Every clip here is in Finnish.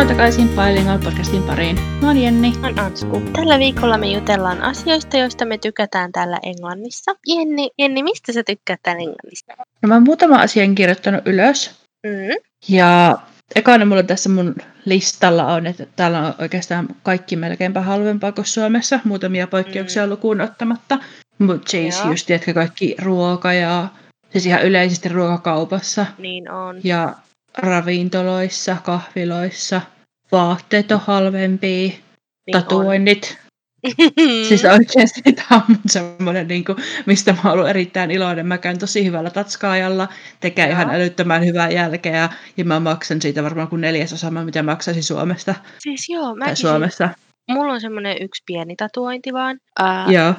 Tervetuloa takaisin Bilingual-podcastin pariin. Mä oon Jenni. Mä oon Ansku. Tällä viikolla me jutellaan asioista, joista me tykätään täällä Englannissa. Jenni, mistä sä tykkäät täällä Englannissa? No mä oon muutama asian kirjoittanut ylös. Ja ekana mulla tässä mun listalla on, että täällä on oikeastaan kaikki melkeinpä halvempaa kuin Suomessa. Muutamia poikkeuksia lukuun ottamatta. Mut siis just tiedätkö kaikki ruoka ja siis ihan yleisesti ruokakaupassa. Niin on. Ja ravintoloissa, kahviloissa, vaatteet on halvempia, niin tatuoinnit. Siis oikeasti tämä on semmoinen, niin kuin, mistä mä oon ollut erittäin iloinen. Mä käyn tosi hyvällä tatskaajalla, tekee ihan älyttömän hyvää jälkeä ja mä maksan siitä varmaan kuin 4/4, mitä maksaisin Suomesta. Siis joo, mäkin. Mulla on semmoinen yksi pieni tatuointi vaan,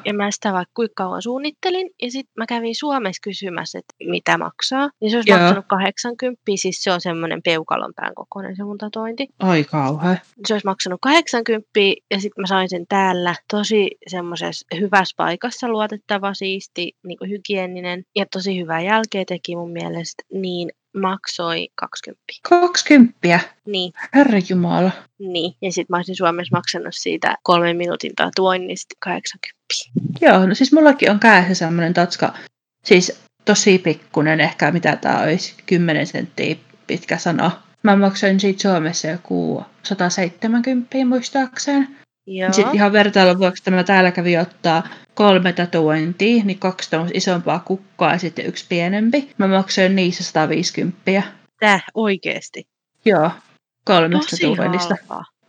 ja mä sitä vaikka kuinka kauan suunnittelin, ja sitten mä kävin Suomessa kysymässä, että mitä maksaa, niin se olisi maksanut 80, siis se on semmoinen peukalon pään kokoinen se mun tatuointi. Ai kauhe. Se olisi maksanut 80, ja sitten mä sain sen täällä tosi semmoisessa hyvässä paikassa, luotettava, siisti, niin kuin hygieninen, ja tosi hyvää jälkeä teki mun mielestä, niin maksoi 20. 20? Niin. Herrejumala. Niin, ja sit mä olisin Suomessa maksanut siitä 3 minuutin tatuoinnista 80. Joo, no siis mullakin on kädessä semmoinen tatska, siis tosi pikkunen, ehkä mitä tää olisi, 10 senttiä pitkä sana. Mä maksoin siitä Suomessa joku 170 muistaakseen. Joo. Sitten ihan vertailun vuoksi mä täällä kävin ottaa 3 tatuointia, niin 2 isompaa kukkaa ja sitten 1 pienempi. Mä maksoin niissä 150. Täh, oikeesti? Joo, 3 tatuoinnista.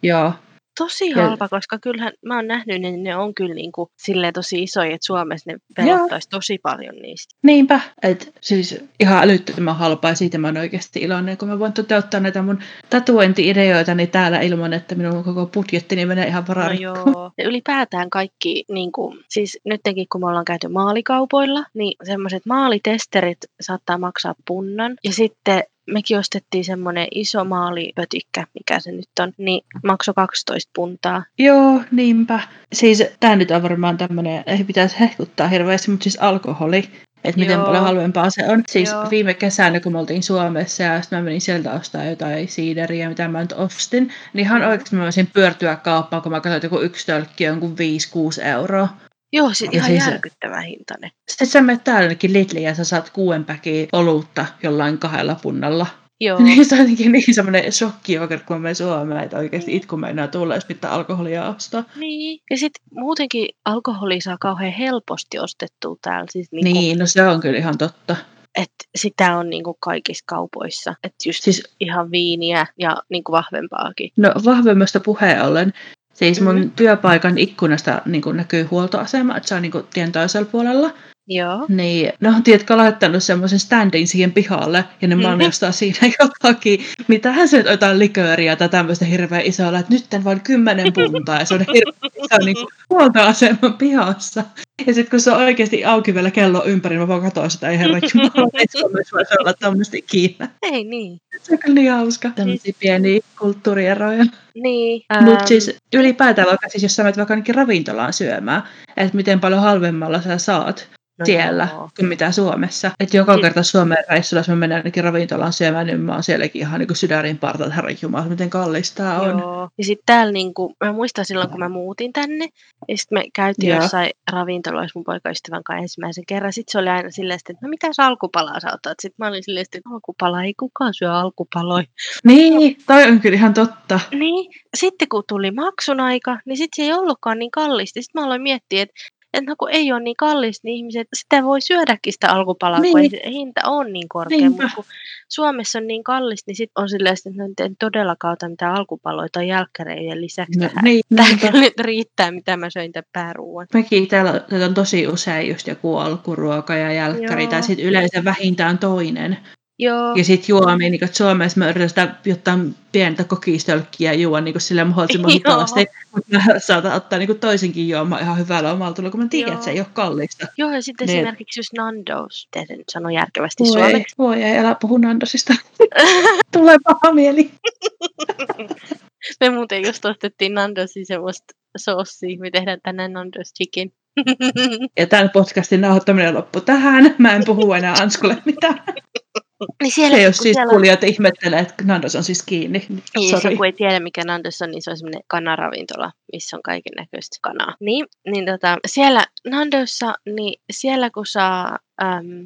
Joo. Tosi halpa, koska kyllähän mä oon nähnyt, niin ne on kyllä niin kuin silleen tosi isoja, että Suomessa ne pelottaisi tosi paljon niistä. Niinpä, että siis ihan älyttömän halpaa ja siitä mä oon oikeasti iloinen, kun mä voin toteuttaa näitä mun tatuointi-ideoitani täällä ilman, että minun koko budjettini menee ihan vararikkoon. No joo, ja ylipäätään kaikki, niin kuin, siis nytkin kun me ollaan käyty maalikaupoilla, niin semmoiset maalitesterit saattaa maksaa punnan ja sitten mekin ostettiin semmoinen iso maalipötikkä, mikä se nyt on, niin maksoi 12 puntaa. Joo, niinpä. Siis tää nyt on varmaan tämmöinen, ei pitäisi hehkuttaa hirveästi, mutta siis alkoholi, että miten paljon halvempaa se on. Siis viime kesänä, kun me oltiin Suomessa ja sitten mä menin sieltä ostaa jotain siideriä, mitä mä nyt ostin, niin ihan oikeasti mä voisin pyörtyä kauppaan, kun mä katsoin joku yksi tölkki jonkun 5-6 €. Joo, sit ihan siis järkyttävä hintainen. Sitten sä menet täälläkin Lidliin ja sä saat 6 päkiä olutta jollain 2 punnalla. Joo. Niin se on jotenkin niin semmoinen shokki, kun mä menen Suomeen, että oikeasti itku meinaa tulla, jos pitää alkoholia ostaa. Niin, ja sitten muutenkin alkoholia saa kauhean helposti ostettua täällä. Siis niinku, niin, no se on kyllä ihan totta. Että sitä on niinku kaikissa kaupoissa, että just siis ihan viiniä ja niinku vahvempaakin. No vahvemmasta puheen ollen. Siis mun työpaikan ikkunasta niin kun näkyy huoltoasema, että se on niin kun tien toisella puolella. Joo. Niin, ne on tiedätkö laittanut semmoisen standin siihen pihalle, ja ne mainostaa siinä jotakin, mitähän se nyt otetaan likööriä tai tämmöistä hirveän isoa, että nyt tämän vain 10 puntaa, ja se on hirveän niin huoltoaseman pihassa. Ja sitten kun se on oikeasti auki vielä kello ympäri, mä vaan katsoin sitä, ei herranjumala, että myös voisi olla tämmöistä ikinä. Ei niin. Se on kyllä niin hauska. Tämmöisiä pieniä kulttuurieroja. Niin. Mutta siis ylipäätään vaikka, siis jos sä menet vaikka ainakin ravintolaan syömään, että miten paljon halvemmalla sä saat siellä kuin mitä Suomessa. Että joka kerta Suomen reissulla, jos mä menen ainakin ravintolaan syömään, niin mä oon sielläkin ihan niin kuin sydärin parta, että herranjumala, miten kallis tää on. Joo. Ja sit täällä niinku, mä muistan silloin, kun mä muutin tänne, ja sit me käytiin jossain ravintoloissa mun poikaystävän kanssa ensimmäisen kerran. Sit se oli aina silleen, että no mitäs alkupalaa sä otat? Sit mä olin silleen, että alkupala, ei kukaan syö alkupaloja. Niin, toi on kyllä ihan totta. Niin, sitten kun tuli maksun aika, niin sit se ei ollutkaan niin kallista. Sit mä aloin miettiä, että no kun ei ole niin kallis, niin ihmiset, sitä voi syödäkin sitä alkupalaa, niin, kun ei hinta on niin korkea. Niin. Mutta kun Suomessa on niin kallis, niin sitten on silleen, että en todellakaan ota mitään alkupaloita jälkkäreiden lisäksi. No, tähän niin, kyllä nyt riittää, mitä mä söin tämän pääruuan. Mekin täällä on tosi usein just joku alkuruoka ja jälkkäri, tai sitten yleensä vähintään toinen. Joo. Ja sitten juomia, niin että Suomessa mä yritän sitä jotain pientä kokistölkkiä juoda niin sillä mahdollisimman hitaasti, mutta mä saatan ottaa niin toisenkin juomaan ihan hyvällä omalla tulla, kun mä tiedän, että se ei ole kallista. Joo, ja sitten niin esimerkiksi just Nando's, teidän sano järkevästi suomeksi. Voi ei, älä puhu Nandosista. Tulee paha mieli. Me muuten just ostettiin Nando'sin semmoista soossia, me tehdään tänään Nando's chicken. Ja tämän podcastin nauhoittaminen loppu tähän, mä en puhu enää Anskulle mitään. Niin siellä, ja jos siis kuulijat ihmettelee, että Nando's on siis kiinni. Niin, se kun ei tiedä, mikä Nando's on, niin se on semmoinen kanaravintola, missä on kaiken näköistä kanaa. Niin, siellä Nando'ssa, niin siellä kun saa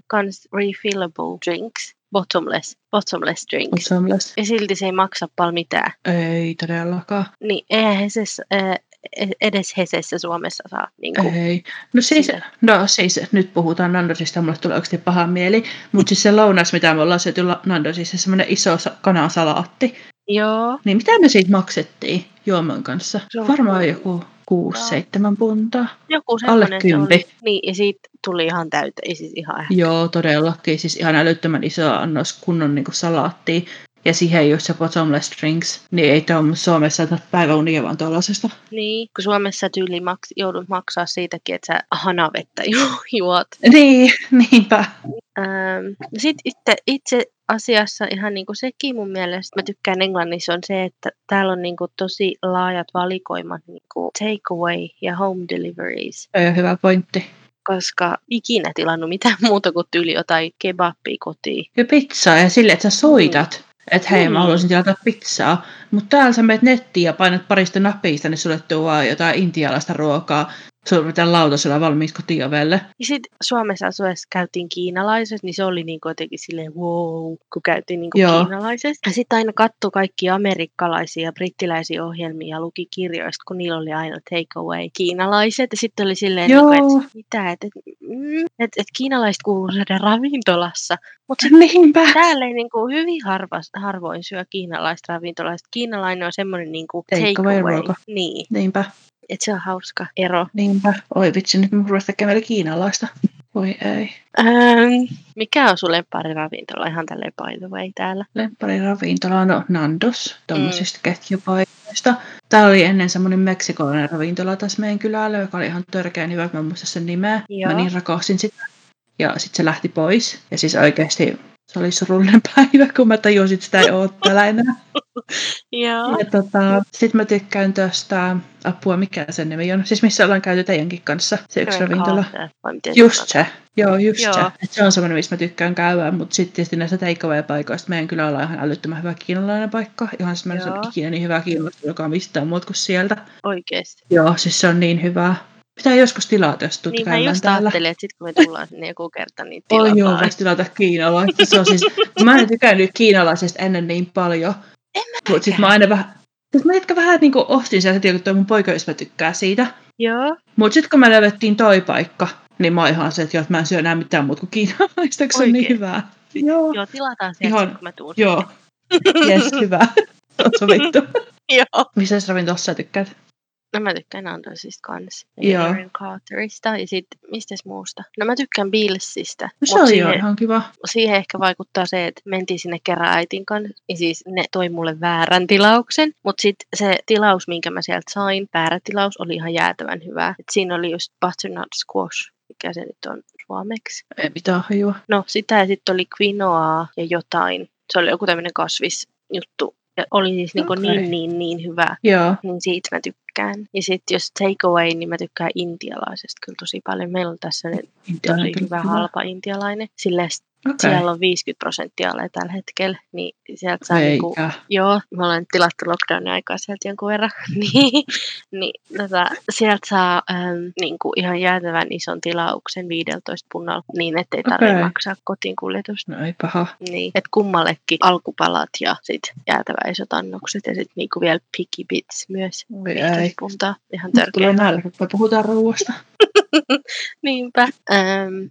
kans refillable drinks, bottomless drinks. Ja silti se ei maksa paljon mitään. Ei todellakaan. Niin, eihän edes Hesessä Suomessa saa. Niin kuin, ei. No siis, nyt puhutaan Nando'sista, mulle tulee oikeasti paha mieli, mutta siis se lounas, mitä me ollaan syöty Nando'sissa, semmoinen iso kanasalaatti. Joo. Niin mitä me siitä maksettiin juoman kanssa? Varmaan joku 6-7 puntaa. Joku alle 10. Se niin, ja siitä tuli ihan täyteen, siis ihan ähkä. Joo, todellakin. Siis ihan älyttömän iso annos kunnon niin kuin salaattia. Ja siihen just se bottomless drinks, niin ei Suomessa päiväunia vaan tuollaisesta. Niin, kun Suomessa tyyli joudut maksaa siitäkin, että sä hanavettä juot. Niin, niinpä. Sitten itse asiassa ihan niin kuin sekin mun mielestä, mä tykkään Englannissa, on se, että täällä on niin kuin tosi laajat valikoimat niin kuin takeaway ja home deliveries. Hyvä pointti. Koska ikinä tilannut mitään muuta kuin tyyli jotain kebabia kotiin. Ja pizzaa ja silleen, että sä soitat. Että hei, mä haluaisin tilata pizzaa, mutta täällä sä menet nettiin ja painat parista napista, niin sulle tuo jotain intialaista ruokaa. Sulla pitää lautasella valmiiksi kotiovelle. Ja sitten Suomessa asuessa käytiin kiinalaiset, niin se oli niinku jotenkin silleen wow, kun käytiin niinku kiinalaiset. Ja sitten aina katsoi kaikki amerikkalaisia ja brittiläisiä ohjelmia ja luki kirjoista, kun niillä oli aina takeaway kiinalaiset. Ja sitten oli silleen, niinku, että mitä, että kiinalaiset kuuluu saada ravintolassa. Mutta täällä ei niinku hyvin harvoin syö kiinalaiset ravintolaiset. Kiinalainen on semmoinen niinku takeaway. Niin. Niinpä. Että se on hauska ero. Niinpä. Oi vitsi, nyt minun ruveta käydä kiinalaista. Voi ei. Mikä on sun lempariravintola ihan tälleen by the way täällä? Lempariravintola on Nando's, tuommoisista ketjupaikoista. Täällä oli ennen semmoinen meksikolainen ravintola tässä meidän kylällä, joka oli ihan törkeän hyvä, mä en muista sen nimeä. Joo. Mä niin rakastin sitä. Ja sitten se lähti pois. Ja siis oikeasti se oli surullinen päivä, kun mä tajusin, että sitä ei ole täällä enää. Joo. Sitten mä tykkään tästä apua, mikä sen nimi on. Siis missä ollaan käyty teidänkin kanssa, se yksi ravintola. Just se. Joo, just se. Et se on semmoinen, missä mä tykkään käydä, mutta sitten tietysti näistä takeaway-paikoista meidän kyllä ollaan ihan älyttömän hyvä kiinalainen paikka. Ihan semmoinen ikinä niin hyvä kiinalainen, joka on mistään muuta kuin sieltä. Oikeesti. Joo, siis se on niin hyvää. Pitää joskus tilata, jos tulet käymään täällä. Niin mä just ajattelin, että sitten kun me tullaan sinne joku kerta, niin tilataan. Oi joo, voisi tilata kiinalaista. Se on siis, mä en tykännyt kiinalaisesta ennen niin paljon. En mä sitten mä aina vähän, niin kuin ostin sieltä, kun toi mun poikaystävä tykkää siitä. Joo. Mutta sitten kun me löydettiin toi paikka, niin mä ihan se, että mä en syö enää mitään muuta kuin kiinalaista, kun se on niin hyvää. Joo, tilataan sieltä, kun mä tuun. Joo, jes, hyvä. On sovittu. Joo. Missä sä ravintolassa sä tykkäät? No mä tykkään Nando'sista kanssa. Ja Aaron Carterista. Ja sitten mistäs muusta? No mä tykkään Billsistä. No se on ihan kiva. Siihen ehkä vaikuttaa se, että mentiin sinne kerran äitin kanssa. Ja siis ne toi mulle väärän tilauksen. Mutta sitten se tilaus, minkä mä sieltä sain, väärä tilaus, oli ihan jäätävän hyvää. Et siinä oli just butternut squash. Mikä se nyt on suomeksi? Ei mitään hajua. No sitä ja sitten oli quinoaa ja jotain. Se oli joku tämmöinen kasvisjuttu. Ja oli siis niin hyvä. Joo. Niin siitä mä tykkään. Ja sitten jos takeaway, niin mä tykkään intialaisesta kyllä tosi paljon. Meillä on tässä tosi hyvä halpa intialainen. Silleen siellä on 50% alle tällä hetkellä. Niin sieltä saa niinku, joo, me ollaan tilattu lockdownin aikaa sieltä jonkun verran. Sieltä saa niinku ihan jäätävän ison tilauksen 15 punnalla. Niin, ettei tarvitse maksaa kotiin kuljetusta. No ei paha. Niin, että kummallekin alkupalat ja sitten jäätäväiset annokset. Ja sitten niinku vielä picky bits myös. Ei. Ihan tärkeää. Tulee nälkä, kun puhutaan ruuasta. Niinpä.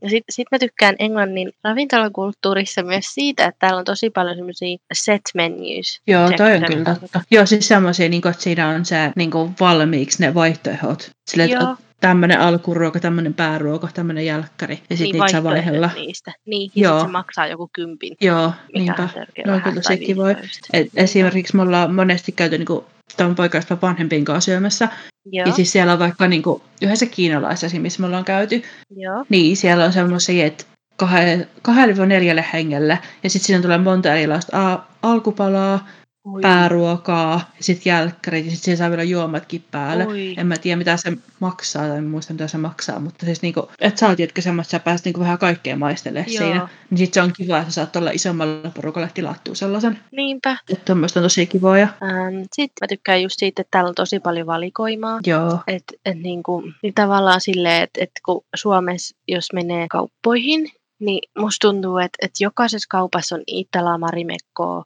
Ja sit mä tykkään Englannin ravintolakulttuurissa myös siitä, että täällä on tosi paljon semmoisia set menus. Joo, toi on kyllä totta. Joo, siis semmoisia, niin että siinä on se niin kuin valmiiksi ne vaihtoehdot. Silleen, että tämmöinen alkuruoka, tämmöinen pääruoka, tämmöinen jälkkäri. Ja sitten niitä saa vaihella. Niin, ja sitten se maksaa joku 10. Joo, niinpä. No on kyllä tosi kivoja. Esimerkiksi me ollaan monesti käyty niinku tämän poikaista vanhempien kanssa syömässä. Joo. Ja siis siellä on vaikka niinku yhdessä kiinalaisessa, missä me ollaan käyty. Joo. Niin siellä on semmoisia, että 2-4 hengelle. Ja sitten siinä tulee monta erilaista alkupalaa, Oi. Pääruokaa, sitten jälkkärit ja sitten siihen saa vielä juomatkin päälle. Oi. En mä tiedä mitä se maksaa tai en muista mitä se maksaa, mutta siis niinku, et sä oot jotka semmoista, sä pääset niinku vähän kaikkea maistelemaan siinä. Niin sit se on kiva, että sä saat olla isommalla porukalle tilattua sellaisen. Niinpä. Että tämmöistä on tosi kivoja. Sitten mä tykkään just siitä, että täällä on tosi paljon valikoimaa. Joo. Et niinku, niin tavallaan silleen, että kun Suomessa, jos menee kauppoihin, niin musta tuntuu, että jokaisessa kaupassa on Iittalaa, Marimekkoa,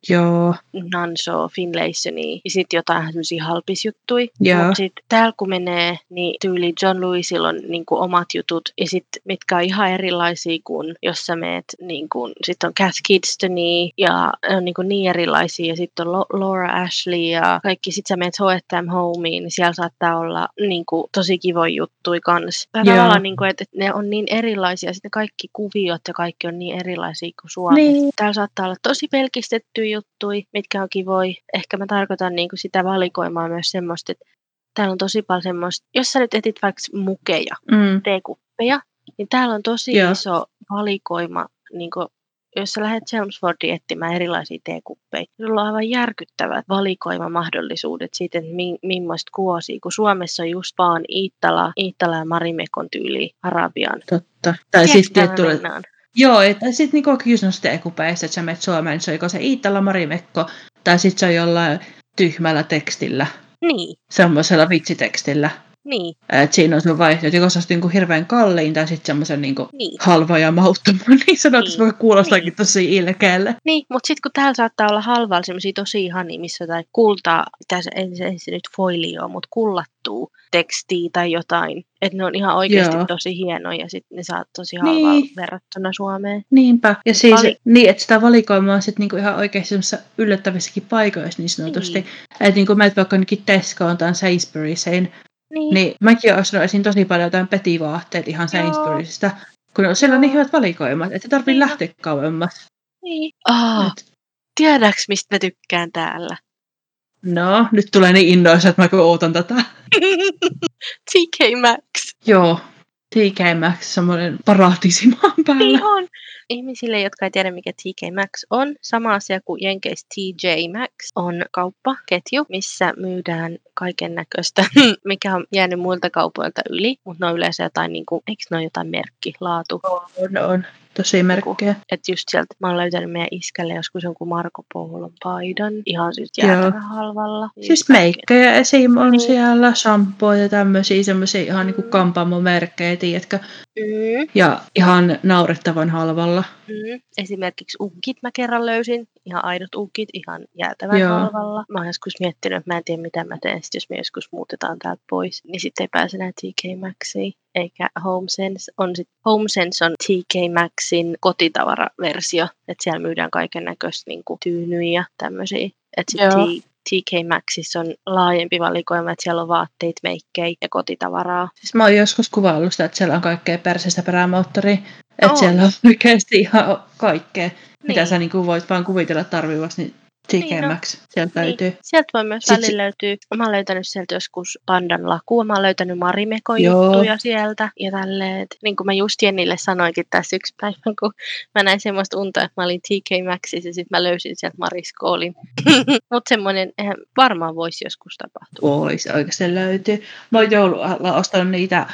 Nando's, Finlaysonia ja sitten jotain semmoisia halpisjuttuja. Mutta sitten täällä kun menee, niin tyyli John Lewisilla on niinku omat jutut ja sitten mitkä on ihan erilaisia kuin jos sä meet, niinku, sitten on Cath Kidstonia ja on niinku niin erilaisia ja sitten on Laura Ashley ja kaikki. Sitten sä meet H&M Homeen, niin siellä saattaa olla niinku tosi kivoja juttuja kanssa. Tavallaan, niinku, että ne on niin erilaisia, sitten kaikki kuviot ja kaikki on niin erilaisia kuin Suomessa. Niin. Täällä saattaa olla tosi pelkistettyjä juttuja, mitkä on kivoja. Ehkä mä tarkoitan niin kuin sitä valikoimaa myös semmoista, että täällä on tosi paljon semmoista, jos sä nyt etit vaikka mukeja, teekuppeja, niin täällä on tosi iso valikoima, niin kuin, jos sä lähdet Chelmsfordiin etsimään erilaisia teekuppeja, sulla on aivan järkyttävät valikoimamahdollisuudet siitä, että millaista kuosia, kun Suomessa on just vaan Iittala ja Marimekon tyyli Arabian. Totta. Tai sitten mennään. Joo, tai sitten niin kuin just noissa teekupeissa, että sä menet Suomeen, niin se on joko se Iittala, Marimekko, tai sitten se on jollain tyhmällä tekstillä. Niin. Semmoisella vitsitekstillä. Niin. Että siinä on sun vaihtoehto, joko sä oot niinku hirveän kalliin tai sitten semmoisen niinku halva ja mauttoman, niin sanotaan, että kuulostaakin tosi ilkeälle. Niin, mutta sitten kun täällä saattaa olla halvalla semmoisia tosi ihania, missä jotain kultaa, ei se nyt foilioa, mutta kullattuu tekstiä tai jotain. Että ne on ihan oikeasti tosi hienoja ja sitten ne saa tosi halvaa verrattuna Suomeen. Niinpä. Ja siis niin, että sitä valikoimaa sitten niinku ihan oikeasti yllättävissäkin paikoissa niin sanotusti. Että niinku menet vaikka ainakin Tescoon tai Sainsbury'seen. Niin, mäkin olen ostanut esiin tosi paljon jotain petivaatteet ihan Sainsbury'sistä, kun on siellä niin hyvät valikoimat, ettei tarvitse lähteä kauemmas. Niin. Tiedäks, mistä mä tykkään täällä? No, nyt tulee niin innoissa, että mä ootan tätä. TK Maxx. Joo, TK Maxx, semmoinen paratiisi maan päällä. Niin on. Ihmisille, jotka ei tiedä, mikä TK Maxx on, sama asia kuin Jenkeissä TJ Maxx on kauppaketju, missä myydään kaiken näköistä, mikä on jäänyt muilta kaupoilta yli, mutta ne on yleensä jotain, niinku, eikö ne ole jotain merkkilaatu? On. Tosi merkkejä. Että just sieltä, mä oon löytänyt meidän iskälle joskus jonkun Marko Poulon paidan, ihan siis jäätävän halvalla. Siis meikkejä esim. On siellä, shampoo ja tämmöisiä semmoisia ihan niinku kampaamomerkkejä, tiedätkö? Ja ihan naurettavan halvalla. Esimerkiksi unkit mä kerran löysin, ihan aidot unkit, ihan jäätävän halvalla. Mä oon joskus miettinyt, että mä en tiedä mitä mä teen, sit jos me joskus muutetaan täältä pois, niin sitten ei pääse näin TK Maxiin. Eikä HomeSense on sit, HomeSense on TK Maxxin kotitavaraversio, että siellä myydään kaiken näköistä niinku tyynyjä ja tämmöisiä. Että sitten TK Maxxissa on laajempi valikoima, että siellä on vaatteet, meikkejä ja kotitavaraa. Siis mä oon joskus kuvaillut sitä, että siellä on kaikkea perseistä perämoottoria, että siellä on oikeasti ihan kaikkea, mitä sä niinku voit vaan kuvitella tarvivasi, niin TK Maxx. Sieltä löytyy. Sieltä voi myös välillä löytyä. Mä oon löytänyt sieltä joskus pandan lakua. Mä oon löytänyt Marimekon juttuja sieltä. Ja tälleen, niin kuin mä just Jennille sanoinkin tässä yksi päivän, kun mä näin semmoista unta, että mä olin TK Maxxissa ja sit mä löysin sieltä Mariskoolin. Mutta semmoinen varmaan voisi joskus tapahtua. Voisi oikeasti löytyy. Mä oon joululla ostanut niitä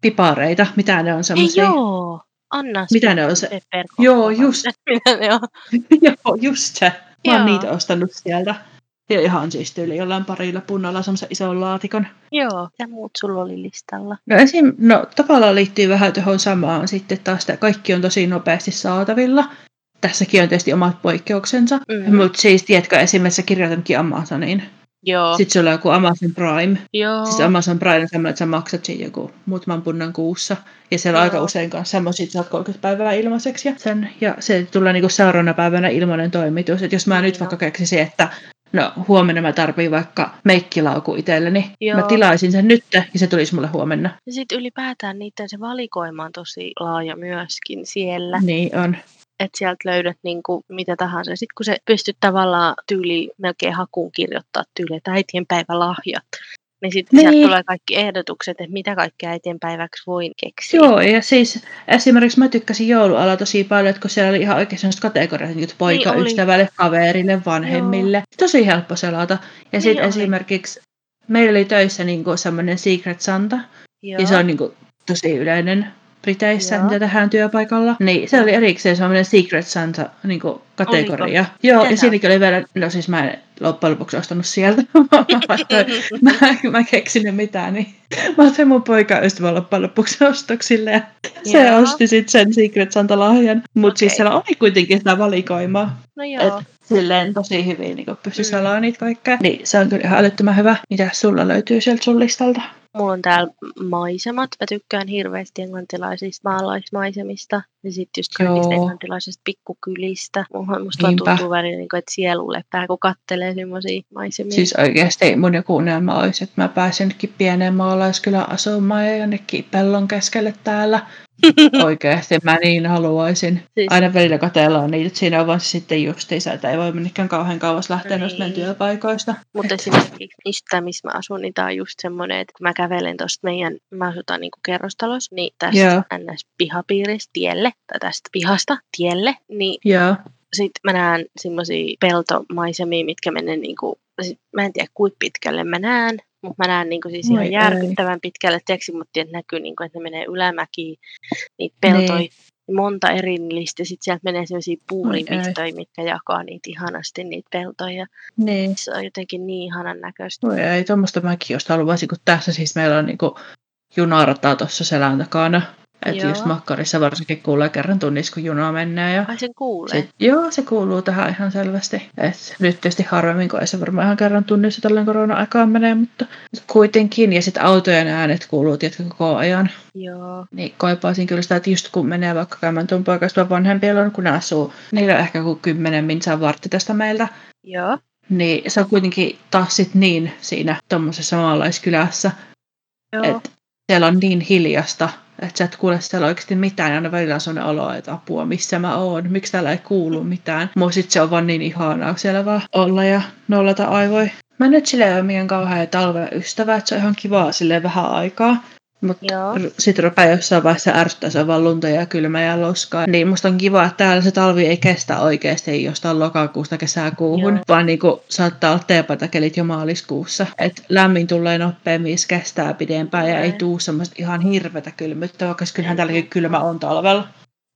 pipareita. Mitä ne on semmoisia? Joo. Anna. Mitä ne on se? Joo, just. Mitä ne on? Joo, just se. Mä oon niitä ostanut sieltä. Ja ihan siis tyyli jollain parilla punnalla semmoisen ison laatikon. Joo, ja muut sulla oli listalla. No tavallaan liittyy vähän tuohon samaan sitten taas. Kaikki on tosi nopeasti saatavilla. Tässäkin on tietysti omat poikkeuksensa. Mutta siis tiedätkö, esimerkiksi sä kirjoitankin Amazoniin. Joo. Sitten sulla on joku Amazon Prime. Joo. Siis Amazon Prime on semmoinen, että sä maksat siitä joku muutaman punnan kuussa. Ja siellä on aika usein kanssa semmoisia, että sä oot 30 päivää ilmaiseksi. Ja se tulee niinku seuraavana päivänä ilmainen toimitus. Että jos mä nyt vaikka keksisin, että no huomenna mä tarviin vaikka meikkilauku itselleni. Joo. Mä tilaisin sen nyt ja se tulisi mulle huomenna. Ja sitten ylipäätään niiden se valikoima on tosi laaja myöskin siellä. Niin on. Että sieltä löydät niinku mitä tahansa. Sitten kun se pystyt tavallaan tyyliin melkein hakuun kirjoittaa tyyliin, että äitien päivälahjat. Niin sitten sieltä tulee kaikki ehdotukset, että mitä kaikkea äitienpäiväksi voin keksiä. Joo, ja siis esimerkiksi mä tykkäsin joulualaa tosi paljon, että kun siellä oli ihan oikein sellaiset kategoriat, niin poikaystävälle, kaverille, vanhemmille. Joo. Tosi helppo selata. Ja niin sitten esimerkiksi meillä oli töissä niin kuin semmoinen Secret Santa, joo, ja se on niin kuin tosi yleinen Briteissä, joo, mitä tähän työpaikalla. Niin, se oli erikseen semmoinen Secret Santa niin kuin kategoria. Oliko? Joo, tänään. Ja siinäkin oli vielä, no siis mä en loppujen lopuksi ostanut sieltä. mä keksin mitään, niin mä otin mun poikaystävän loppujen lopuksi ostoksille. Ja se osti sitten sen Secret Santa lahjan. Mutta siis siellä oli kuitenkin sitä valikoimaa. No joo. Et silleen tosi hyvin niin pystyi salaa niitä kaikkea. Niin, se on kyllä ihan älyttömän hyvä. Mitä sulla löytyy sieltä sun listalta? Mulla on täällä maisemat. Mä tykkään hirveästi englantilaisista maalaismaisemista. Ja sitten just kaikista englantilaisista pikkukylistä. Musta vaan tuntuu välillä, niin kuin, että sielu lepää, kun kattelee semmoisia maisemia. Siis oikeasti mun joku unelma olisi, että mä pääsen nytkin pieneen maalaiskylän asumaan ja jonnekin pellon keskelle täällä. Oikeasti mä niin haluaisin. Siis aina välillä katsellaan niitä, että siinä on vaan sitten justiinsa, että ei voi mennäkään kauhean kauas lähteä noista meidän työpaikoista. Mutta esimerkiksi mistä, missä mä asun, niin tää on just semmoinen, että kun mä kävelen tuosta meidän, mä asutaan niin kuin kerrostalossa, niin tästä NS-pihapiiristä tielle, tai tästä pihasta tielle, niin sitten mä näen semmoisia peltomaisemia, mitkä menee niinku, mä en tiedä kuinka pitkälle mä näen, mutta mä näen niinku siis ihan järkyttävän pitkälle, että näkyy, niinku, että ne menee ylämäkiin, niitä peltoja, monta erillistä, sitten sieltä menee semmoisia puurinpistoja, mitkä jakaa niitä ihanasti, niitä peltoja. Niin. Se on jotenkin niin ihanan näköistä. Voi ei, tuommoista mäkin, josta haluaisin, kun tässä siis meillä on niinku junarataa tuossa selän takana. Että just makkarissa varsinkin kuulee kerran tunnissa, kun juna mennään. Ja ai sen kuulee? Se kuuluu tähän ihan selvästi. Et nyt tietysti harvemmin, kun ei se varmaan ihan kerran tunnissa tällöin korona-aikaan menee, mutta kuitenkin. Ja sitten autojen äänet kuuluu tietenkin koko ajan. Joo. Niin kaipaisin kyllä sitä, että just kun menee vaikka käymään tuon poikasta vanhempien luona, kun ne asuu, niillä on ehkä joku 10 minsan vartti tästä meiltä. Joo. Niin se on kuitenkin taas sit niin siinä tommosessa maalaiskylässä. Joo. Että siellä on niin hiljasta, että sä et kuule siellä oikeasti mitään, ja aina välillä on sellainen olo, että apua, missä mä oon, miksi täällä ei kuulu mitään. Mua sit se on vaan niin ihanaa siellä vaan olla ja nollata aivoja. Mä nyt silleen on meidän kauhean talven ystävä, että se on ihan kivaa silleen vähän aikaa. Mutta sit rupeaa jossain vaiheessa ärsyttää, se on vaan lunta ja kylmä ja loskaa. Niin musta on kiva, että täällä se talvi ei kestä oikeasti jostain lokakuusta kesäkuuhun, vaan niinku saattaa olla teepatakelit jo maaliskuussa. Että lämmin tulee nopeammin, se kestää pidempään ja ei tuu semmoista ihan hirveätä kylmyyttä, vaikka kyllähän tälläkin kylmä on talvella.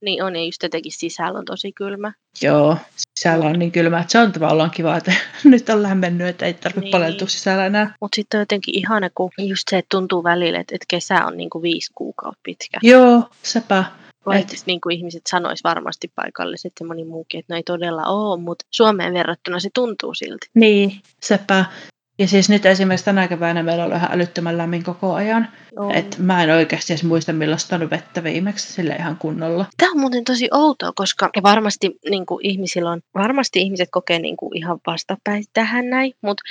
Niin on, ja just jotenkin sisällä on tosi kylmä. Joo, sisällä on niin kylmä, että se on tavallaan kiva, että nyt on lämmennyt, että ei tarvitse paleltua sisällä enää. Mutta sitten on jotenkin ihana, kun just se, että tuntuu välillä, että kesä on niinku 5 kuukautta pitkä. Joo, sepä. Vaikka niin kuin ihmiset sanois varmasti paikalliset ja moni muukin, että no ei todella ole, mutta Suomeen verrattuna se tuntuu silti. Niin, sepä. Ja siis nyt esimerkiksi tänä keväänä meillä on ihan älyttömän lämmin koko ajan. Että mä en oikeasti edes muista, milloin on vettä viimeksi sille ihan kunnolla. Tämä on muuten tosi outoa, koska varmasti niin kuin ihmisillä on, varmasti ihmiset kokee niin kuin ihan vastapäin tähän näin. Mutta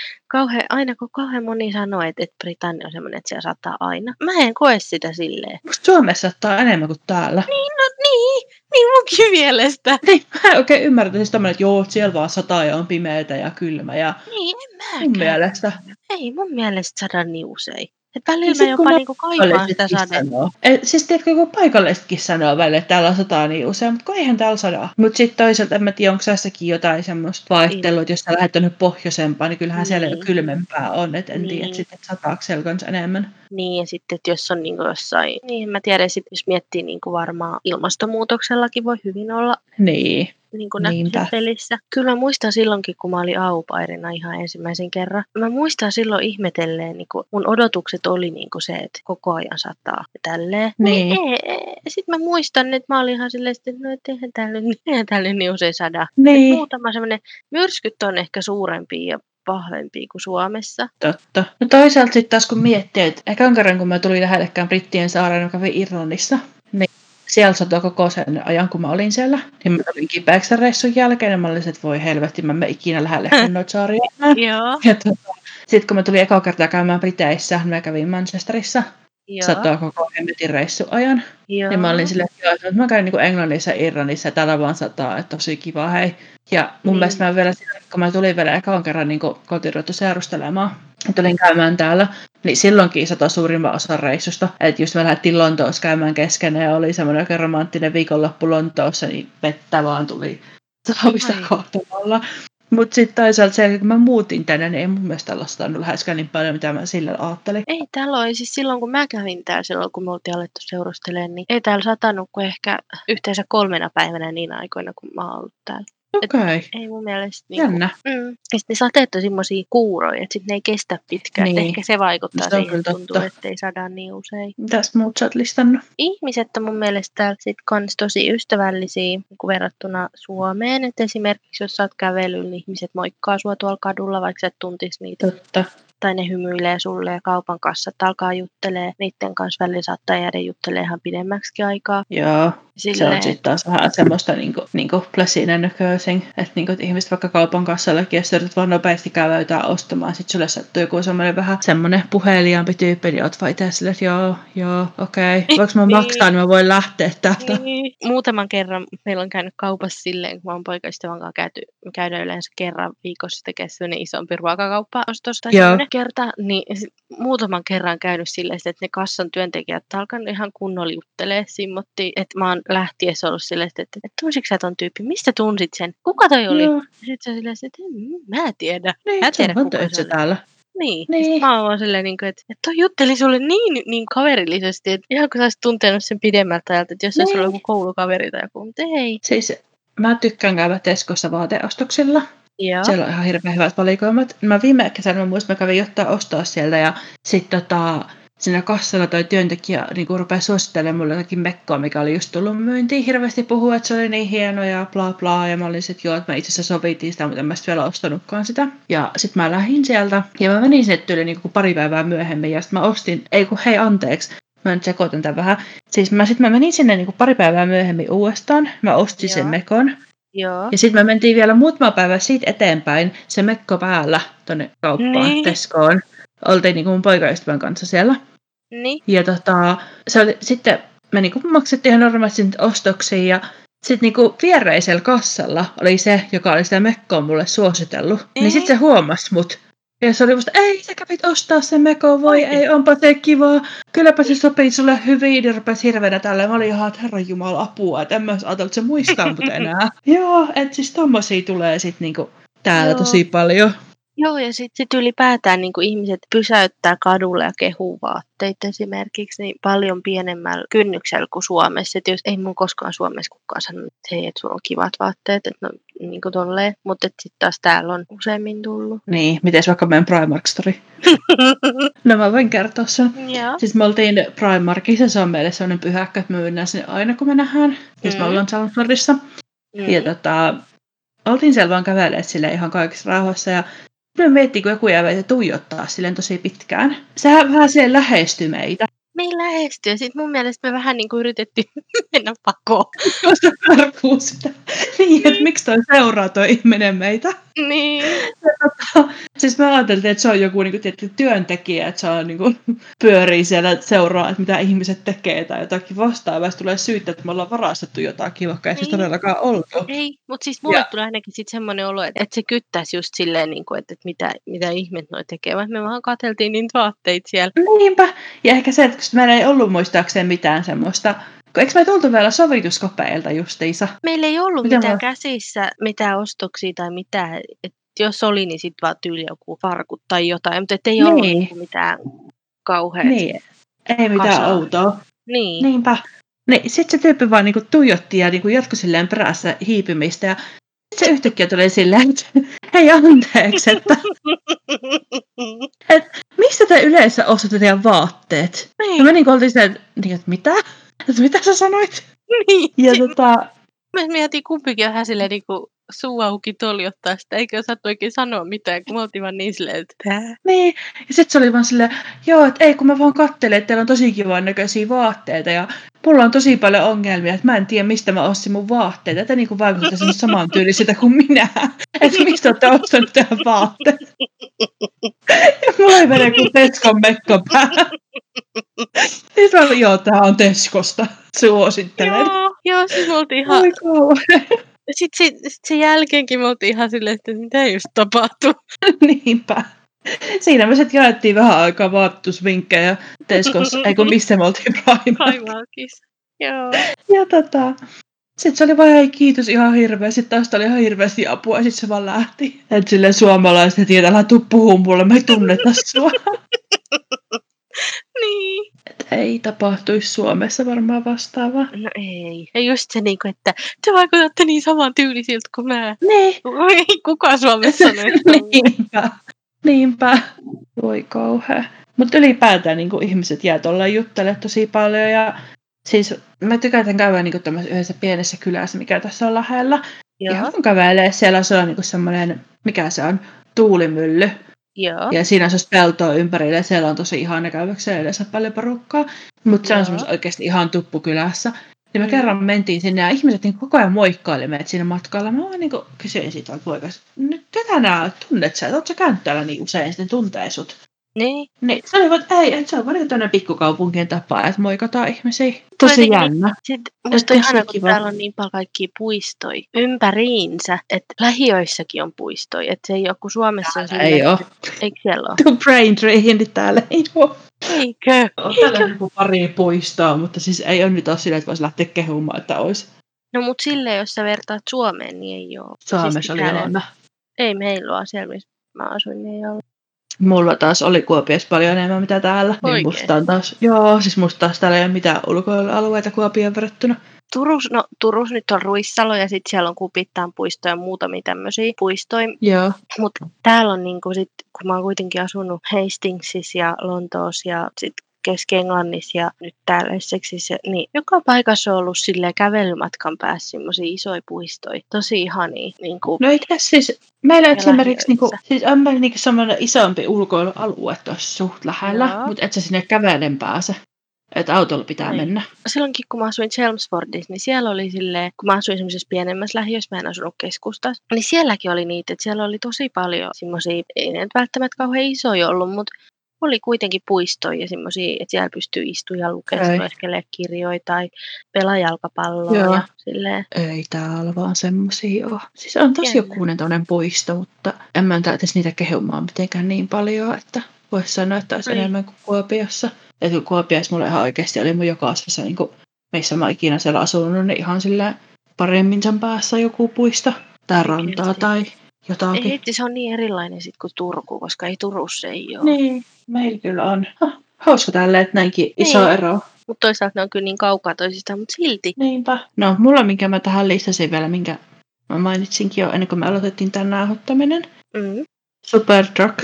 aina kun kauhean moni sanoo, että Britannia on semmoinen, että siellä sataa aina. Mä en koe sitä silleen. Musta Suomessa sataa enemmän kuin täällä. Niin, no niin. Niin munkin mielestä. Niin, mä en oikein ymmärrä, siis tämmöinen, että joo, siellä vaan sataa ja on pimeätä ja kylmä. Ja niin, en mäkään. Mun mielestä. Ei mun mielestä sada niin usein. Että välillä mä jopa niinku kaipaan sitä sadetta. Siis tiedätkö, kun paikallisetkin sanoo välillä, että täällä sataa niin usein, mutta kun eihän täällä sadaa. Mutta sitten toisaalta en mä tiedä, onko tässäkin jotain semmoista vaihtelua, että jos sä lähdet tuonne pohjoisempaan, niin kyllähän siellä jo kylmempää on. Että en tiedä, että sataako siellä kanssa enemmän. Niin, ja sitten, että jos on niinku jossain, niin mä tiedän, sitten jos miettii niinku varmaan ilmastonmuutoksellakin voi hyvin olla. Niin. Niin kuin pelissä. Kyllä mä muistan silloinkin, kun mä olin aupairina ihan ensimmäisen kerran. Mä muistan silloin ihmetelleen, niin kun mun odotukset oli niin kun se, että koko ajan sataa ja tälleen. Niin. Sitten mä muistan, että mä olin ihan silleen, että no eihän täällä niin usein sada. Niin. Muutama semmoinen myrskyt on ehkä suurempia ja vahvempia kuin Suomessa. Totta. No toisaalta sitten taas kun miettii, että ekan kerran kun mä tulin lähellekään Brittien saareen, mä kävin Irlannissa, niin siellä satoi koko sen ajan, kun mä olin siellä. Niin mä olin kipeäksi reissun jälkeen, ja mä olin, että voi helvetti, mä menen ikinä lähelle noita saaria. Sitten kun mä tulin ekaa kertaa käymään Briteissä, mä kävin Manchesterissa. Satoi koko hemmetin reissun ajan. Ja mä olin silleen, että mä käyn niin Englannissa ja Irlannissa, ja täällä vaan sataa, että tosi kiva, hei. Ja mun mielestä mä vielä, kun mä tulin vielä ekaan kerran niin kotiruottu seurustelemaan, tulin käymään täällä, Niin silloin kiisataan suurimman osan reissusta. Että just me lähdettiin Lontoossa käymään keskenään ja oli semmoinen oikein romanttinen viikonloppu Lontoossa, niin vettä vaan tuli saavista kohtamalla. Mutta sitten toisaalta se, kun mä muutin tänne, niin ei mun mielestä tällä saanut läheskään niin paljon, mitä mä sillä ajattelin. Ei täällä ole. Siis silloin, kun mä kävin täällä, silloin kun me oltiin alettu seurustelemaan, niin ei täällä satanut kuin ehkä yhteensä 3 päivänä niin aikoina, kun mä oon ollut täällä. Okay. Ei mun mielestä. Jännä. Ja sitten ne sateet on semmoisia kuuroja, että sitten ne ei kestä pitkään. Niin. Ehkä se vaikuttaa se siihen, tuntuu, ettei sada niin usein. Mitäs muut sä oot listannut? Ihmiset on mun mielestä täällä sitten kans tosi ystävällisiä niin verrattuna Suomeen. Et esimerkiksi jos sä oot kävelyllä, niin ihmiset moikkaa sua tuolla kadulla, vaikka sä et tuntis niitä. Totta. Tai ne hymyilee sulle ja kaupan kassat alkaa juttelee. Niiden kanssa välillä saattaa jäädä juttelee ihan pidemmäksikin aikaa. Joo, silleen. Se on sitten taas vähän semmoista niinku plasinenököisin. Että niinku, et ihmiset vaikka kaupan kassallakin, jos sä yrität vaan nopeastikään löytää ostamaan, sit sulle sattuu joku semmoinen vähän semmoinen puheliaampi tyyppi, niin oot vaan itse silleen, että joo, okei. Okay. Voinko mä maksaa, niin mä voin lähteä täältä. Muutaman kerran meillä on käynyt kaupassa silleen, kun mä oon poikaystävän kanssa käydään yleensä kerran viikossa tekee semmoinen isompi ruokakauppa ostosta. Joo. Kerta, niin muutaman kerran käynyt silleen, että ne kassan työntekijät alkanut ihan kunnolla juttelemaan simmottiin, että mä oon lähtiessä ollut silleen, että tunsitko sä ton tyyppi, mistä tunsit sen, kuka toi oli? No. Sitten se on silleen, että mä en tiedä, niin, mä tiedän kuka se oli. Täällä. Niin. Mä oon vaan silleen, että toi jutteli sulle niin kaverillisesti, että ihan kun sä olisit tuntenut sen pidemmältä ajalta, että jos se olisi ollut joku koulukaveri tai joku, mutta ei. Siis mä tykkään käydä Tescossa vaateostoksilla. Joo. Siellä on ihan hirveän hyvät valikoimat. Mä viime kesänä mä kävin jotain ostaa sieltä ja sitten siinä kassalla toi työntekijä niin rupesi suosittelemaan mulle jotakin mekkoa, mikä oli just tullut myyntiin. Hirveästi puhuu, että se oli niin hieno ja bla bla. Ja mä olin sitten että mä itse asiassa sovitin sitä, mutta en mä sitten vielä ostanutkaan sitä. Ja sitten mä lähdin sieltä ja mä menin sinne tyyliin niin pari päivää myöhemmin ja sitten mä ostin, mä nyt sekoitan tämän vähän. Siis mä menin sinne niin pari päivää myöhemmin uudestaan, mä ostin sen mekon. Joo. Ja sitten me mentiin vielä muutama päivä siitä eteenpäin se mekko päällä tuonne kauppaan, niin. Tescoon. Oltiin niinku mun poikaystävän kanssa siellä. Niin. Ja sitten me niinku maksettiin ihan normaalisti ostoksia ja sitten niinku viereisellä kassalla oli se, joka oli sitä mekkoa mulle suositellut. Niin sitten se huomasi mut. Ja se oli musta, ei sä kävit ostaa sen mekon, voi ei, onpa se kivaa. Kylläpä se sopii sulle hyvin, ja rupesi hirveänä tälleen. Mä olin ihan, että herranjumala apua, että en mä ajatellut, että se muistaa mut enää. Joo, että siis tommosia tulee sit niinku täällä tosi paljon. Joo, ja sitten ylipäätään niin ihmiset pysäyttää kadulla ja kehuu vaatteita esimerkiksi niin paljon pienemmällä kynnyksellä kuin Suomessa. Et jos ei mun koskaan Suomessa kukaan sanonut, että hei, että sulla on kivat vaatteet, että no niin kuin tolleen. Mutta sitten taas täällä on useimmin tullut. Niin, miten vaikka meidän Primark-story? No mä voin kertoa sen. Joo. Siis me oltiin Primarkissa, se on meille sellainen pyhäkkä, että me mennään sinne aina kun me nähdään. Siis me ollaan Salfordissa. Ja oltiin siellä vaan kävelemään silleen ihan kaikissa rauhassa ja me miettii, kun joku jää tuijottaa silleen tosi pitkään. Sehän vähän siihen lähestyi meitä. Me ei lähesty, ja sitten mun mielestä me vähän niin kuin yritettiin mennä pakoon. Koska tarvuu sitä. Niin, että miksi toi seuraa toi ihminen meitä. Niin. Siis mä ajattelin, että se on joku niin kuin työntekijä, että se on niin kuin pyörii siellä, että seuraa, että mitä ihmiset tekee tai jotakin vastaavaa. Tulee syyttä, että me ollaan varastettu jotakin, vaikka ei se todellakaan oltu. Ei, mutta siis mulle tulee ainakin sitten semmoinen olo, että se kyttäisi just silleen, niin kuin, että mitä ihmet noi tekevät. Me vaan katseltiin niitä vaatteita siellä. Niinpä. Ja ehkä se, että meillä ei ollut muistaakseen mitään semmoista. Eikö me tultu vielä sovituskopeilta justiinsa? Meillä ei ollut mitään käsissä, mitään ostoksia tai mitään. Et jos oli, niin sitten vaan tyyli joku farkut tai jotain. Mutta ei ollut mitään kauheaa. Niin. Ei mitään outoa. Niin. Niinpä. Niin, sitten se tyyppi vaan niinku tuijotti ja niinku jatkoi silleen perässä hiipimistä. Ja se yhtäkkiä tulee silleen, että hei anteeksi, että et, mistä te yleensä ostatte teidän vaatteet? Niin. Ja me niinku oltiin silleen, että mitä? Että mitä sä sanoit? Niin. Ja me mietin kumpikin vähän silleen niinku suu auki toljottaa sitä, eikä osattu oikein sanoa mitään, kun me oltiin vaan niin silleen, että tää. Niin, ja sit se oli vaan silleen, että ei kun mä vaan kattelen, että teillä on tosi kivan näköisiä vaatteita ja mulla on tosi paljon ongelmia, että mä en tiedä mistä mä ostin mun vaatteita, että niinku vaikuttaa semmoista saman tyylisiltä kuin minä, että mistä olette ostanut tähän vaatteita. Ja mulla ei mene kuin Tescon mekko päähän. Siis mä olin, tää on Tescosta, suosittelen. Joo, siis me oltiin ihan. Sitten sen jälkeenkin me oltiin ihan silleen, että mitä just tapahtuu. Niinpä. Siinä me sitten jaettiin vähän aikaa vaattusvinkkejä Tescossa, ei kun missä me oltiin Primarkissa. Joo. Ja sitten se oli vaan kiitos ihan hirveä, sitten taas oli ihan hirveästi apua ja sitten se vaan lähti. Että silleen suomalaiset heti, että älä tuu puhuu mulle, me ei tunneta sua. Niin. Että ei tapahtuisi Suomessa varmaan vastaavaa. No ei. Ja just se niinku, että te vaikutatte niin saman tyylisiltä kuin mä. Niin. Ei kukaan Suomessa näin. Niinpä. Niinpä. Voi kauhea. Mutta ylipäätään niinku, ihmiset jää tolleen juttelemaan tosi paljon ja siis mä tykätän käydä niinku tämmöisessä yhdessä pienessä kylässä, mikä tässä on lähellä. Joo. Ihan kun kävelee siellä, se on niinku semmoinen, mikä se on, tuulimylly. Joo. Ja siinä on semmoista peltoa ympärillä ja siellä on tosi ihana käydäkseen yleensä paljon porukkaa. Mutta se on semmoisessa oikeasti ihan tuppukylässä. Niin me kerran mentiin sinne ja ihmiset niinku koko ajan moikkaili meitä siinä matkalla. Mä vaan niinku kysyin siitä, että voikas, nyt ketä nää tunnet sä? Ootko sä käynyt täällä niin usein sitten tuntee sut? Niin. Se oli vaan, että ei, se on vaan tämmöinen pikkukaupunkien tapa, että moikataan ihmisiä. Tosi jännä. Sitten musta on ihana, kun täällä on niin paljon kaikkia puistoja ympäriinsä, että lähiöissäkin on puistoja. Että se ei ole, kun Suomessa on ei ole. Eikö siellä ole? Tuo Braintreehin, niin täällä ei ole. Eikö? On täällä pari puistoa, mutta siis ei ole nyt ole silleen, että voisi lähteä kehumaan, että olisi. No mut silleen, jos sä vertaat Suomeen, niin ei ole. Suomessa siis oli aina. Ei meillä ole siellä, missä mä asuin, niin ei ole. Mulla taas oli Kuopiossa paljon enemmän mitä täällä. Niin musta taas täällä ei ole mitään ulkoilualueita Kuopioon verrattuna. Turussa nyt on Ruissalo ja sitten siellä on Kupittaan puistoja ja muutamia tämmöisiä puistoja. Joo. Mutta täällä on niinku sit, kun mä oon kuitenkin asunut Hastingsissa ja Lontoossa ja sitten Keski-Englannissa ja nyt täällä Essexissä, niin joka paikassa on ollut silleen kävelymatkan päässä semmoisia isoja puistoja. Tosi ihania. Niinku no itse siis meillä esimerkiksi niinku, siis on meillä niinku semmoinen isompi ulkoilualue tuossa suht lähellä, mutta et sä sinne kävelen pääse. Että autolla pitää mennä. Silloinkin, kun mä asuin Chelmsfordissa, niin siellä oli silleen, kun mä asuin semmoisessa pienemmässä lähiössä, mä en asunut keskustassa, niin sielläkin oli niitä, että siellä oli tosi paljon semmoisia, ei ne välttämättä kauhean isoja ollut, mutta oli kuitenkin puistoja ja semmoisia, että siellä pystyy istumaan ja lueskelemaan kirjoja tai pelaa jalkapalloa. Joo. Ja silleen. Ei täällä vaan semmoisia ole. Siis on tosi jokuinen toinen puisto, mutta en mä edes niitä kehumaan mitenkään niin paljon, että voisi sanoa, että olisi enemmän kuin Kuopiossa. Että kun Kuopiossa mulla ihan oikeasti oli mun joka asfassa, niin missä mä ikinä siellä asunut, niin ihan silleen paremmin sen päässä joku puisto tai rantaa tai jotakin. Ei, se on niin erilainen sitten kuin Turku, koska ei Turussa ei ole. Niin, meillä kyllä on. Hauska tälleen, että näinkin iso ero. Mutta toisaalta ne on kyllä niin kaukaa toisistaan, mutta silti. Niinpä. No, mulla minkä mä tähän listasin vielä, minkä mä mainitsinkin jo ennen kuin me aloitettiin tämän nauhoittaminen. Mm. Superdrug.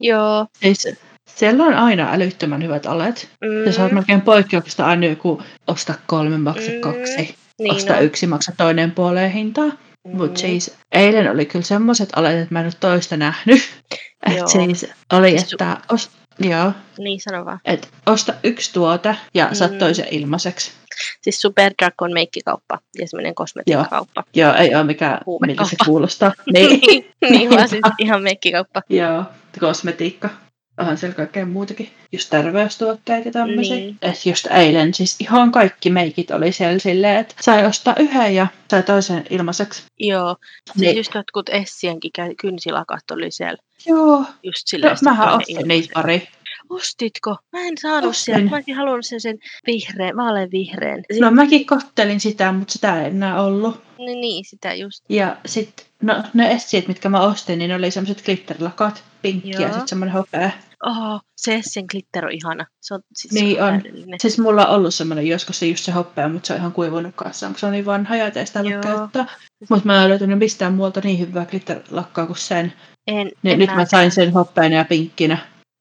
Joo. Siis siellä on aina älyttömän hyvät alet. Mm. Ja sä oot melkein poikkeuksesta aina joku osta 3, maksa 2. Niin osta 1, maksa toinen puoleen hintaa. Mutta siis eilen oli kyllä semmoiset alet, että mä en ole toista nähnyt. Että siis oli, että niin sano vaan. Et osta 1 tuote ja saat toisen ilmaiseksi. Siis Superdrug on meikkikauppa ja semmoinen kosmetiikkakauppa. Joo, ei ole mikään, miltä se kuulostaa. niin vaan siis ihan meikkikauppa. Joo, kosmetiikka. Onhan siellä kaikkea muutakin. Just terveystuotteet ja tämmöisiä. Niin. Et just eilen siis ihan kaikki meikit oli siellä silleen, että sai ostaa yhden ja sai toisen ilmaiseksi. Joo. Niin. Siis just jotkut Essienkin kynsilakat oli siellä. Joo. Just silleen. No, mähän ostin niitä pari. Ostitko? Mä en saanut siellä. Mä olisin halunnut sen vihreän, vaaleanvihreän. No mäkin kattelin sitä, mutta sitä ei enää ollut. No niin, sitä just. Ja sitten ne Essiet, mitkä mä ostin, niin ne oli semmoiset glitterilakat. Pinkki ja sitten semmoinen hopea. Oho, se Essien glitter on ihana. Se on, niin on. Siis mulla on ollut semmoinen joskus se just se hopea, mutta se on ihan kuivunut kanssa, kun se on niin vanha ja ei sitä voi käyttää. Mutta mä en löytänyt mistään muualta niin hyvää glitterlakkaa kuin sen. Nyt mä sain sen hopeana ja pinkkinä.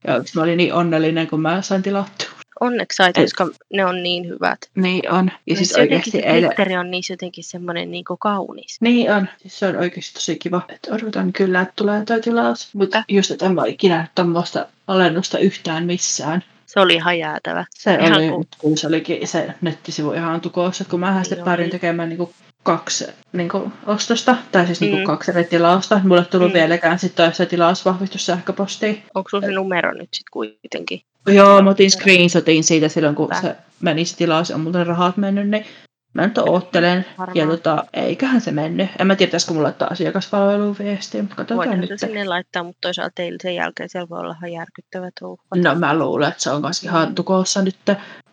Ja mä olin niin onnellinen, kun mä sain tilattua. Onneksi sait, koska ne on niin hyvät. Niin on. Ja siis oikeasti glitteri on niissä jotenkin semmoinen niinku kaunis. Niin on. Siis se on oikeasti tosi kiva. Että odotan kyllä, että tulee toi tilaus. Mutta just, että en mä ikinä tommoista alennusta yhtään missään. Se oli ihan jäätävä. Se ihan oli, kun se olikin se nettisivu ihan tukossa. Kun mähän sitten päädyin tekemään niinku 2 niinku ostosta, tai siis niinku 2 eri tilausta. Mulle tullut vieläkään sitten se tilausvahvistus sähköpostiin. Onko sulla se numero nyt sitten kuitenkin? Joo, mä otin screenshotin siitä silloin, kun se meni se tilaus, on muuten rahat mennyt, niin Mä nyt oottelen, ja eiköhän se mennyt. En mä tiedä, pitäisikö mulla laittaa asiakaspalveluun viestiä, mutta katsotaan nyt. Voidaan sinne laittaa, mutta toisaalta teille sen jälkeen siellä voi olla ihan järkyttävä touhua. No mä luulen, että se on myös ihan tukossa nyt,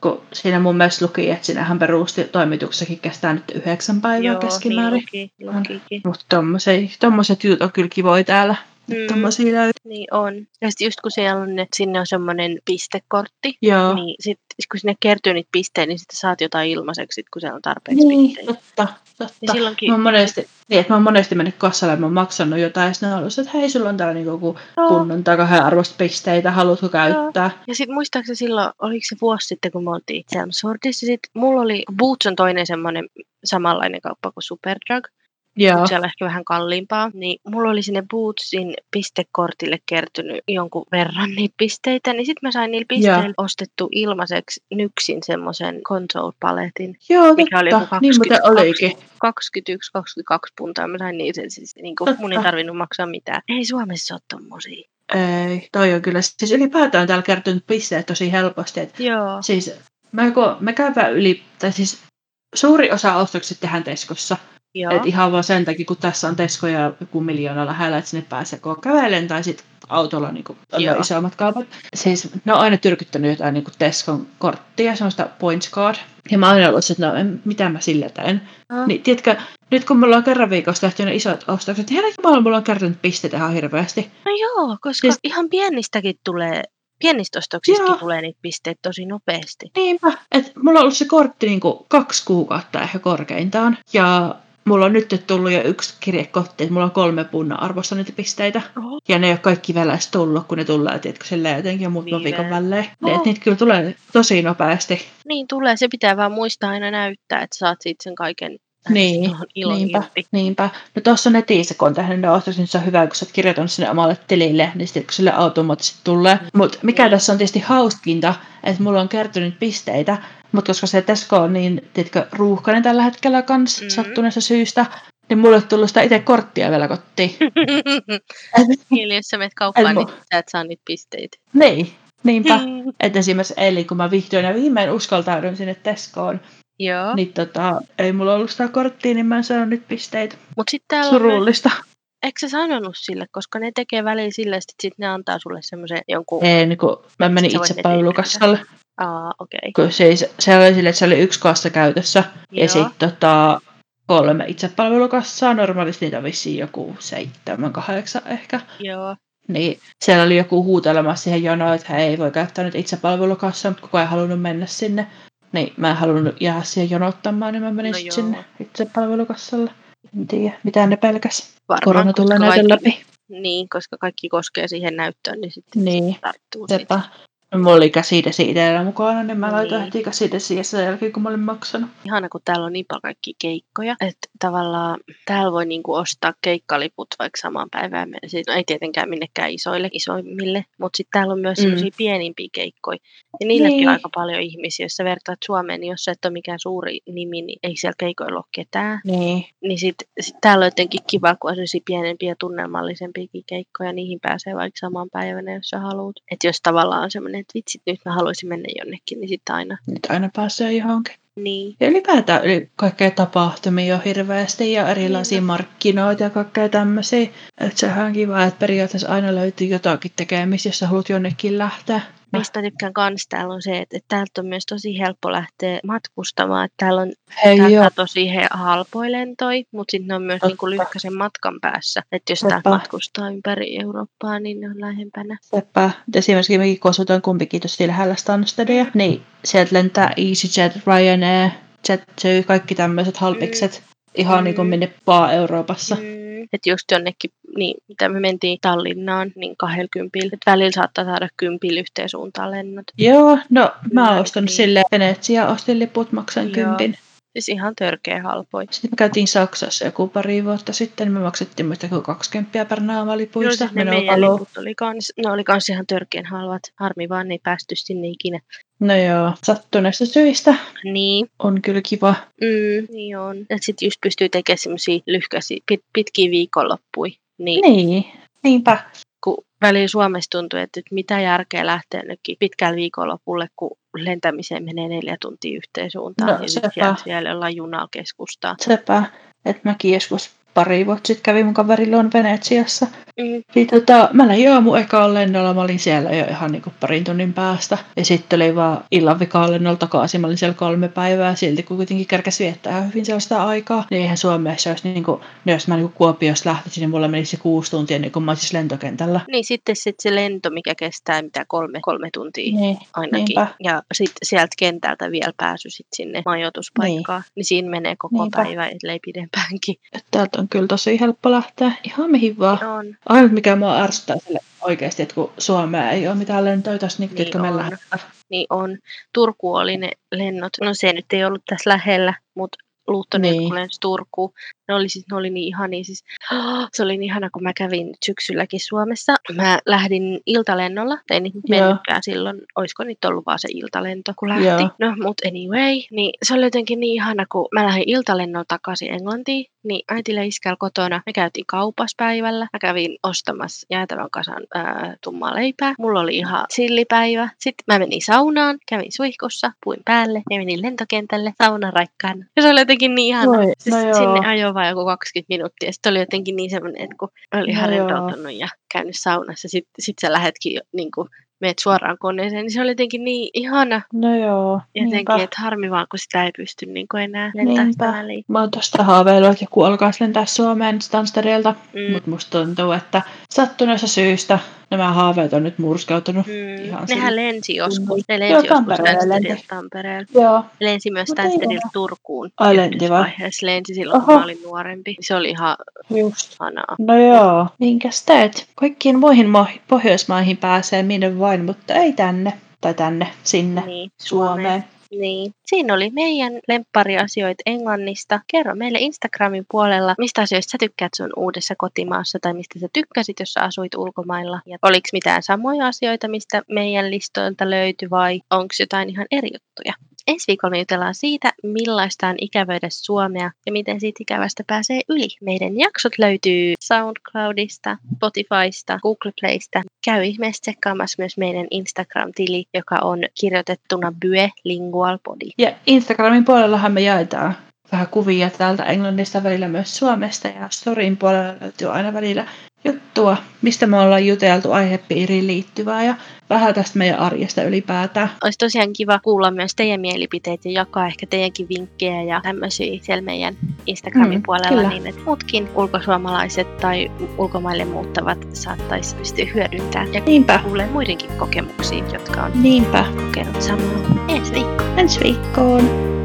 kun siinä mun mielestä luki, että sinähän perusti toimituksessakin kestää nyt 9 päivää keskimäärin. Joo, niin lukikin. Mutta tommoset jutut on kyllä kivoja täällä. Niin on. Ja sitten just kun siellä on, että sinne on semmoinen pistekortti, joo, niin sit, kun sinne kertyy niitä pisteitä, niin sitten saat jotain ilmaiseksi, sit, kun siellä on tarpeeksi pisteitä. Totta. Niin silloinkin... mä oon monesti mennyt kassalle, mä oon maksanut jotain, ja sitten on ollut, että hei, sulla on täällä niin joku kunnon tai 2 arvosta pisteitä, haluatko käyttää? Ja sitten muistaakseni silloin, oliko se vuosi sitten, kun me oltiin Chelmsfordissa, sitten mulla oli Boots on toinen semmoinen samanlainen kauppa kuin Superdrug. Joo. Siellä ehkä vähän kalliimpaa, niin mulla oli sinne Bootsin pistekortille kertynyt jonkun verran niitä pisteitä, niin sitten mä sain niillä pisteillä ostettu ilmaiseksi NYXin semmoisen console-paletin, mikä oli joku 21-22 puntaa, mä sain niitä, siis niin kuin mun ei tarvinnut maksaa mitään. Ei Suomessa ole tommosia. Ei, toi on kyllä, siis ylipäätään täällä kertynyt pisteet tosi helposti, että siis mä käypä yli, tai siis suuri osa ostokset tehdään Tescossa. Et ihan vaan sen takia, kun tässä on Tesco ja joku miljoona lähellä, että sinne pääsee kun kävelen tai sitten autolla niin on jo isommat kaupat. Siis ne on aina tyrkyttänyt jotain niin Tescon korttia, semmoista points card. Ja mä aina ollut, että mitä mä sillä teen. Niin tiedätkö, nyt kun mulla on kerran viikossa tehty ne isot ostokset, niin mulla on kertonut pisteitä ihan hirveästi. No joo, koska siis... ihan pienistäkin tulee... Pienistä ostoksista tulee niitä pisteitä tosi nopeasti. Niinpä. Et mulla on ollut se kortti niinku 2 kuukautta ehkä korkeintaan. Ja mulla on nyt tullut jo 1 kirjekotti, että mulla on 3 punnan arvossa niitä pisteitä. Oho. Ja ne ei ole kaikki vielä edes tullut, kun ne tullaan, tiedätkö, silleen jotenkin ja muutaman viikon välein. Että niitä kyllä tulee tosi nopeasti. Niin tulee. Se pitää vaan muistaa aina näyttää, että saat siitä sen kaiken. Niin, niinpä. No tuossa netissä, kun on tehnyt ne ostokset, niin se on hyvä, kun sä oot kirjoitanut sinne omalle tilille, niin sitten kun sille automaattisesti tulee. Mutta mikä tässä on tietysti hauskinta, että mulla on kertynyt pisteitä, mutta koska se Tesco on niin, tiedätkö, ruuhkainen tällä hetkellä kanssa sattuneesta syystä, niin mulle on tullut sitä itse korttia vielä kotiin. Eli jos sä menet kauppaan, niin sä et saa niitä pisteitä. Niin, niinpä. Että esimerkiksi eilen, kun mä vihdoin ja viimein uskaltaudun sinne Tescoon, joo. Niin ei mulla ollut sitä korttia, niin mä en saanut nyt pisteitä. Mut sit täällä surullista. Eikö sä sanonut sille, koska ne tekee väliin sille, että sit ne antaa sulle semmoisen jonkun... Ei, niin kun mä menin itse palvelukassalle. Okei. Kun se oli sille, että se oli 1 kassa käytössä. Joo. Ja sit 3 itsepalvelukassaa. Normaalisti niitä on vissiin joku 7-8 ehkä. Joo. Niin siellä oli joku huutelemassa siihen jonoon, että hän ei voi käyttää nyt itsepalvelukassaa, mutta kukaan ei halunnut mennä sinne. Niin, mä en halunnut jäädä siihen jonottamaan, niin mä menin sinne itse palvelukassalle. En tiedä, mitään ne pelkäs. Korona tulee näytön läpi. Niin, koska kaikki koskee siihen näyttöön, niin sitten se tarttuu siitä. Mulla oli käsidesi itsellä mukana, niin mä laitoin heti käsidesi sen jälkeen, kun mä olin maksanut. Ihana, kun täällä on niin paljon kaikki keikkoja, että tavallaan täällä voi niinku ostaa keikkaliput vaikka samaan päivään. Siis, no ei tietenkään minnekään isoimmille, mutta sitten täällä on myös sellaisia pienimpiä keikkoja. Ja niilläkin on aika paljon ihmisiä. Jos sä vertaat Suomeen, niin jos sä et ole mikään suuri nimi, niin ei siellä keikoilla ole ketään. Niin sit täällä on jotenkin kiva, kun on sellaisia pienempiä ja tunnelmallisempiakin keikkoja. Niihin pääsee vaikka samaan päivänä, jos sä haluat. Että jos tavallaan on semmoinen, että vitsit, nyt mä haluaisin mennä jonnekin, niin sitten aina. Nyt aina pääsee johonkin. Niin. Ja ylipäätään kaikkea tapahtumia on hirveästi ja erilaisia markkinoita ja kaikkea tämmöisiä. Että sehän on kiva, että periaatteessa aina löytyy jotakin tekemistä, jos sä haluat jonnekin lähteä. Mistä tykkään kans täällä on se, että täältä on myös tosi helppo lähteä matkustamaan. Että täällä on tosi halpoja lentoja, mutta sitten ne on myös niinku lyhkäisen matkan päässä. Että jos täältä matkustaa ympäri Eurooppaa, niin ne on lähempänä. Sepä. Esimerkiksi mekin kosutaan kumpikin tosi lähellä Stanstedia. Niin, sieltä lentää EasyJet, Ryanair, JetJu, kaikki tämmöiset halpikset. Ihan niin kuin minne vaan Euroopassa. Että just jonnekin, niin mitä me mentiin Tallinnaan, niin 20. Että välillä saattaa saada 10 yhteen suuntaan lennot. Joo, no mä oon ostanut silleen Venetsiaan, ostin liput, maksan 10. Siis ihan törkeä halpoja. Sitten me käytiin Saksassa joku pari vuotta sitten, me maksettiin muista joku 20 per naamalipuista. Joo, siis ne meidän liput oli kans ihan törkeän halvat. Harmi vaan, ei päästy sinne ikinä. No joo, sattuneista syistä. Niin. On kyllä kiva. Niin on. Että sit just pystyy tekemään semmosia lyhkäisiä, pitkiä viikonloppuja. Niin. Niinpä. Kun Välillä Suomessa tuntuu, että mitä järkeä lähteä nytkin pitkällä viikonlopulle, kun lentämiseen menee 4 tuntia yhteen suuntaan. No, ja sitten siellä ollaan junaa keskustaa. Sepä. Että mäkin joskus pari vuotta sitten kävin mun kaverilla on Venetsiassa. Mm. Niin, mä lähdin aamun ekaan lennolla. Mä olin siellä jo ihan niin kuin parin tunnin päästä. Ja sitten oli vaan illan vikaan lennolla takaisin. Mä olin siellä 3 päivää silti, kun kuitenkin kerkesi viettää hyvin sellaista aikaa. Niin eihän Suomessa olisi niin kuin, no jos mä niin kuin Kuopiosta lähtisin, niin mulla menisi 6 tuntia niin kuin mä olisin lentokentällä. Niin sitten se lento, mikä kestää mitä 3 tuntia niin, ainakin. Niinpä. Ja sitten sieltä kentältä vielä pääsy sit sinne majoituspaikkaan. Niin siinä menee koko niinpä. Päivä, ellei pidempäänkin. Täältä on kyllä tosi helppo lähteä ihan mihin vaan. On. Ainut mikä mua ärsyttää sille oikeasti, että kun Suomea ei ole mitään lentoja tässä, niin jotka me lähdetään. Niin on. Turku oli ne lennot. No se nyt ei ollut tässä lähellä, mutta Luuttonen, niin. Kun lensi Turkuun. Ne oli niin ihania. Siis, se oli niin ihana, kun mä kävin nyt syksylläkin Suomessa. Mä lähdin iltalennolla. Ei niitä mennytkään silloin. Olisiko niitä ollut vaan se iltalento, kun lähti. Joo. No, mut anyway. Niin, se oli jotenkin niin ihana, kun mä lähdin iltalennolla takaisin Englantiin. Niin äitille iskällä kotona. Me käytiin kaupassa päivällä. Mä kävin ostamassa jäätävän kasan tummaa leipää. Mulla oli ihan sillipäivä. Sitten mä menin saunaan. Kävin suihkossa. Puin päälle. Ja menin lentokentälle saunan raikkaan. Ja se oli jotenkin niin ihana. Noi, siis no sinne ajoi vaan joku 20 minuuttia. Sitten oli jotenkin niin semmoinen, että kun oli ihan rentoutunut ja käynyt saunassa. Sitten sä lähdetkin niin kuin meet suoraan koneeseen, niin se oli jotenkin niin ihana. No joo. Jotenkin, että harmi vaan, kun sitä ei pysty niin enää lentämään. Mä oon tosta haaveillut, että joku alkaisi lentää Suomeen Stansterilta, mutta musta tuntuu, että sattuneessa syystä nämä haaveet on nyt murskautunut. Nehän lensi joskus. Ne lensi joskus Stansterilta Tampereelle. Joo. Lensi myös Stansterilta Turkuun. Ai lentivaiheessa. Lensi silloin, kun mä olin nuorempi. Se oli ihan hanaa. No joo. Minkäs teet? Kaikkiin muihin Pohjoismaihin pääsee minne vain, mutta ei tänne. Tai tänne, sinne, niin, Suomeen. Niin. Siinä oli meidän lemppariasioita Englannista. Kerro meille Instagramin puolella, mistä asioista sä tykkäät sun uudessa kotimaassa tai mistä sä tykkäsit, jos sä asuit ulkomailla. Ja oliko mitään samoja asioita, mistä meidän listoilta löytyi vai onko jotain ihan eri juttuja? Ensi viikolla me jutellaan siitä, millaista on ikävöidä Suomea ja miten siitä ikävästä pääsee yli. Meidän jaksot löytyy SoundCloudista, Spotifysta, Google Playsta. Käy ihmeessä tsekkaamassa myös meidän Instagram-tili, joka on kirjoitettuna Bylingualpodi. Ja Instagramin puolellahan me jaetaan vähän kuvia täältä Englannista, välillä myös Suomesta ja Storyn puolella löytyy aina välillä juttua, mistä me ollaan juteltu aihepiiriin liittyvää ja vähän tästä meidän arjesta ylipäätään. Olisi tosiaan kiva kuulla myös teidän mielipiteitä ja jakaa ehkä teidänkin vinkkejä ja tämmöisiä siellä meidän Instagramin puolella kyllä. Niin, että muutkin ulkosuomalaiset tai ulkomaille muuttavat saattaisi pystyä hyödyntämään ja kuulee muidenkin kokemuksia, jotka on kokenut samaa. Ensi viikkoon!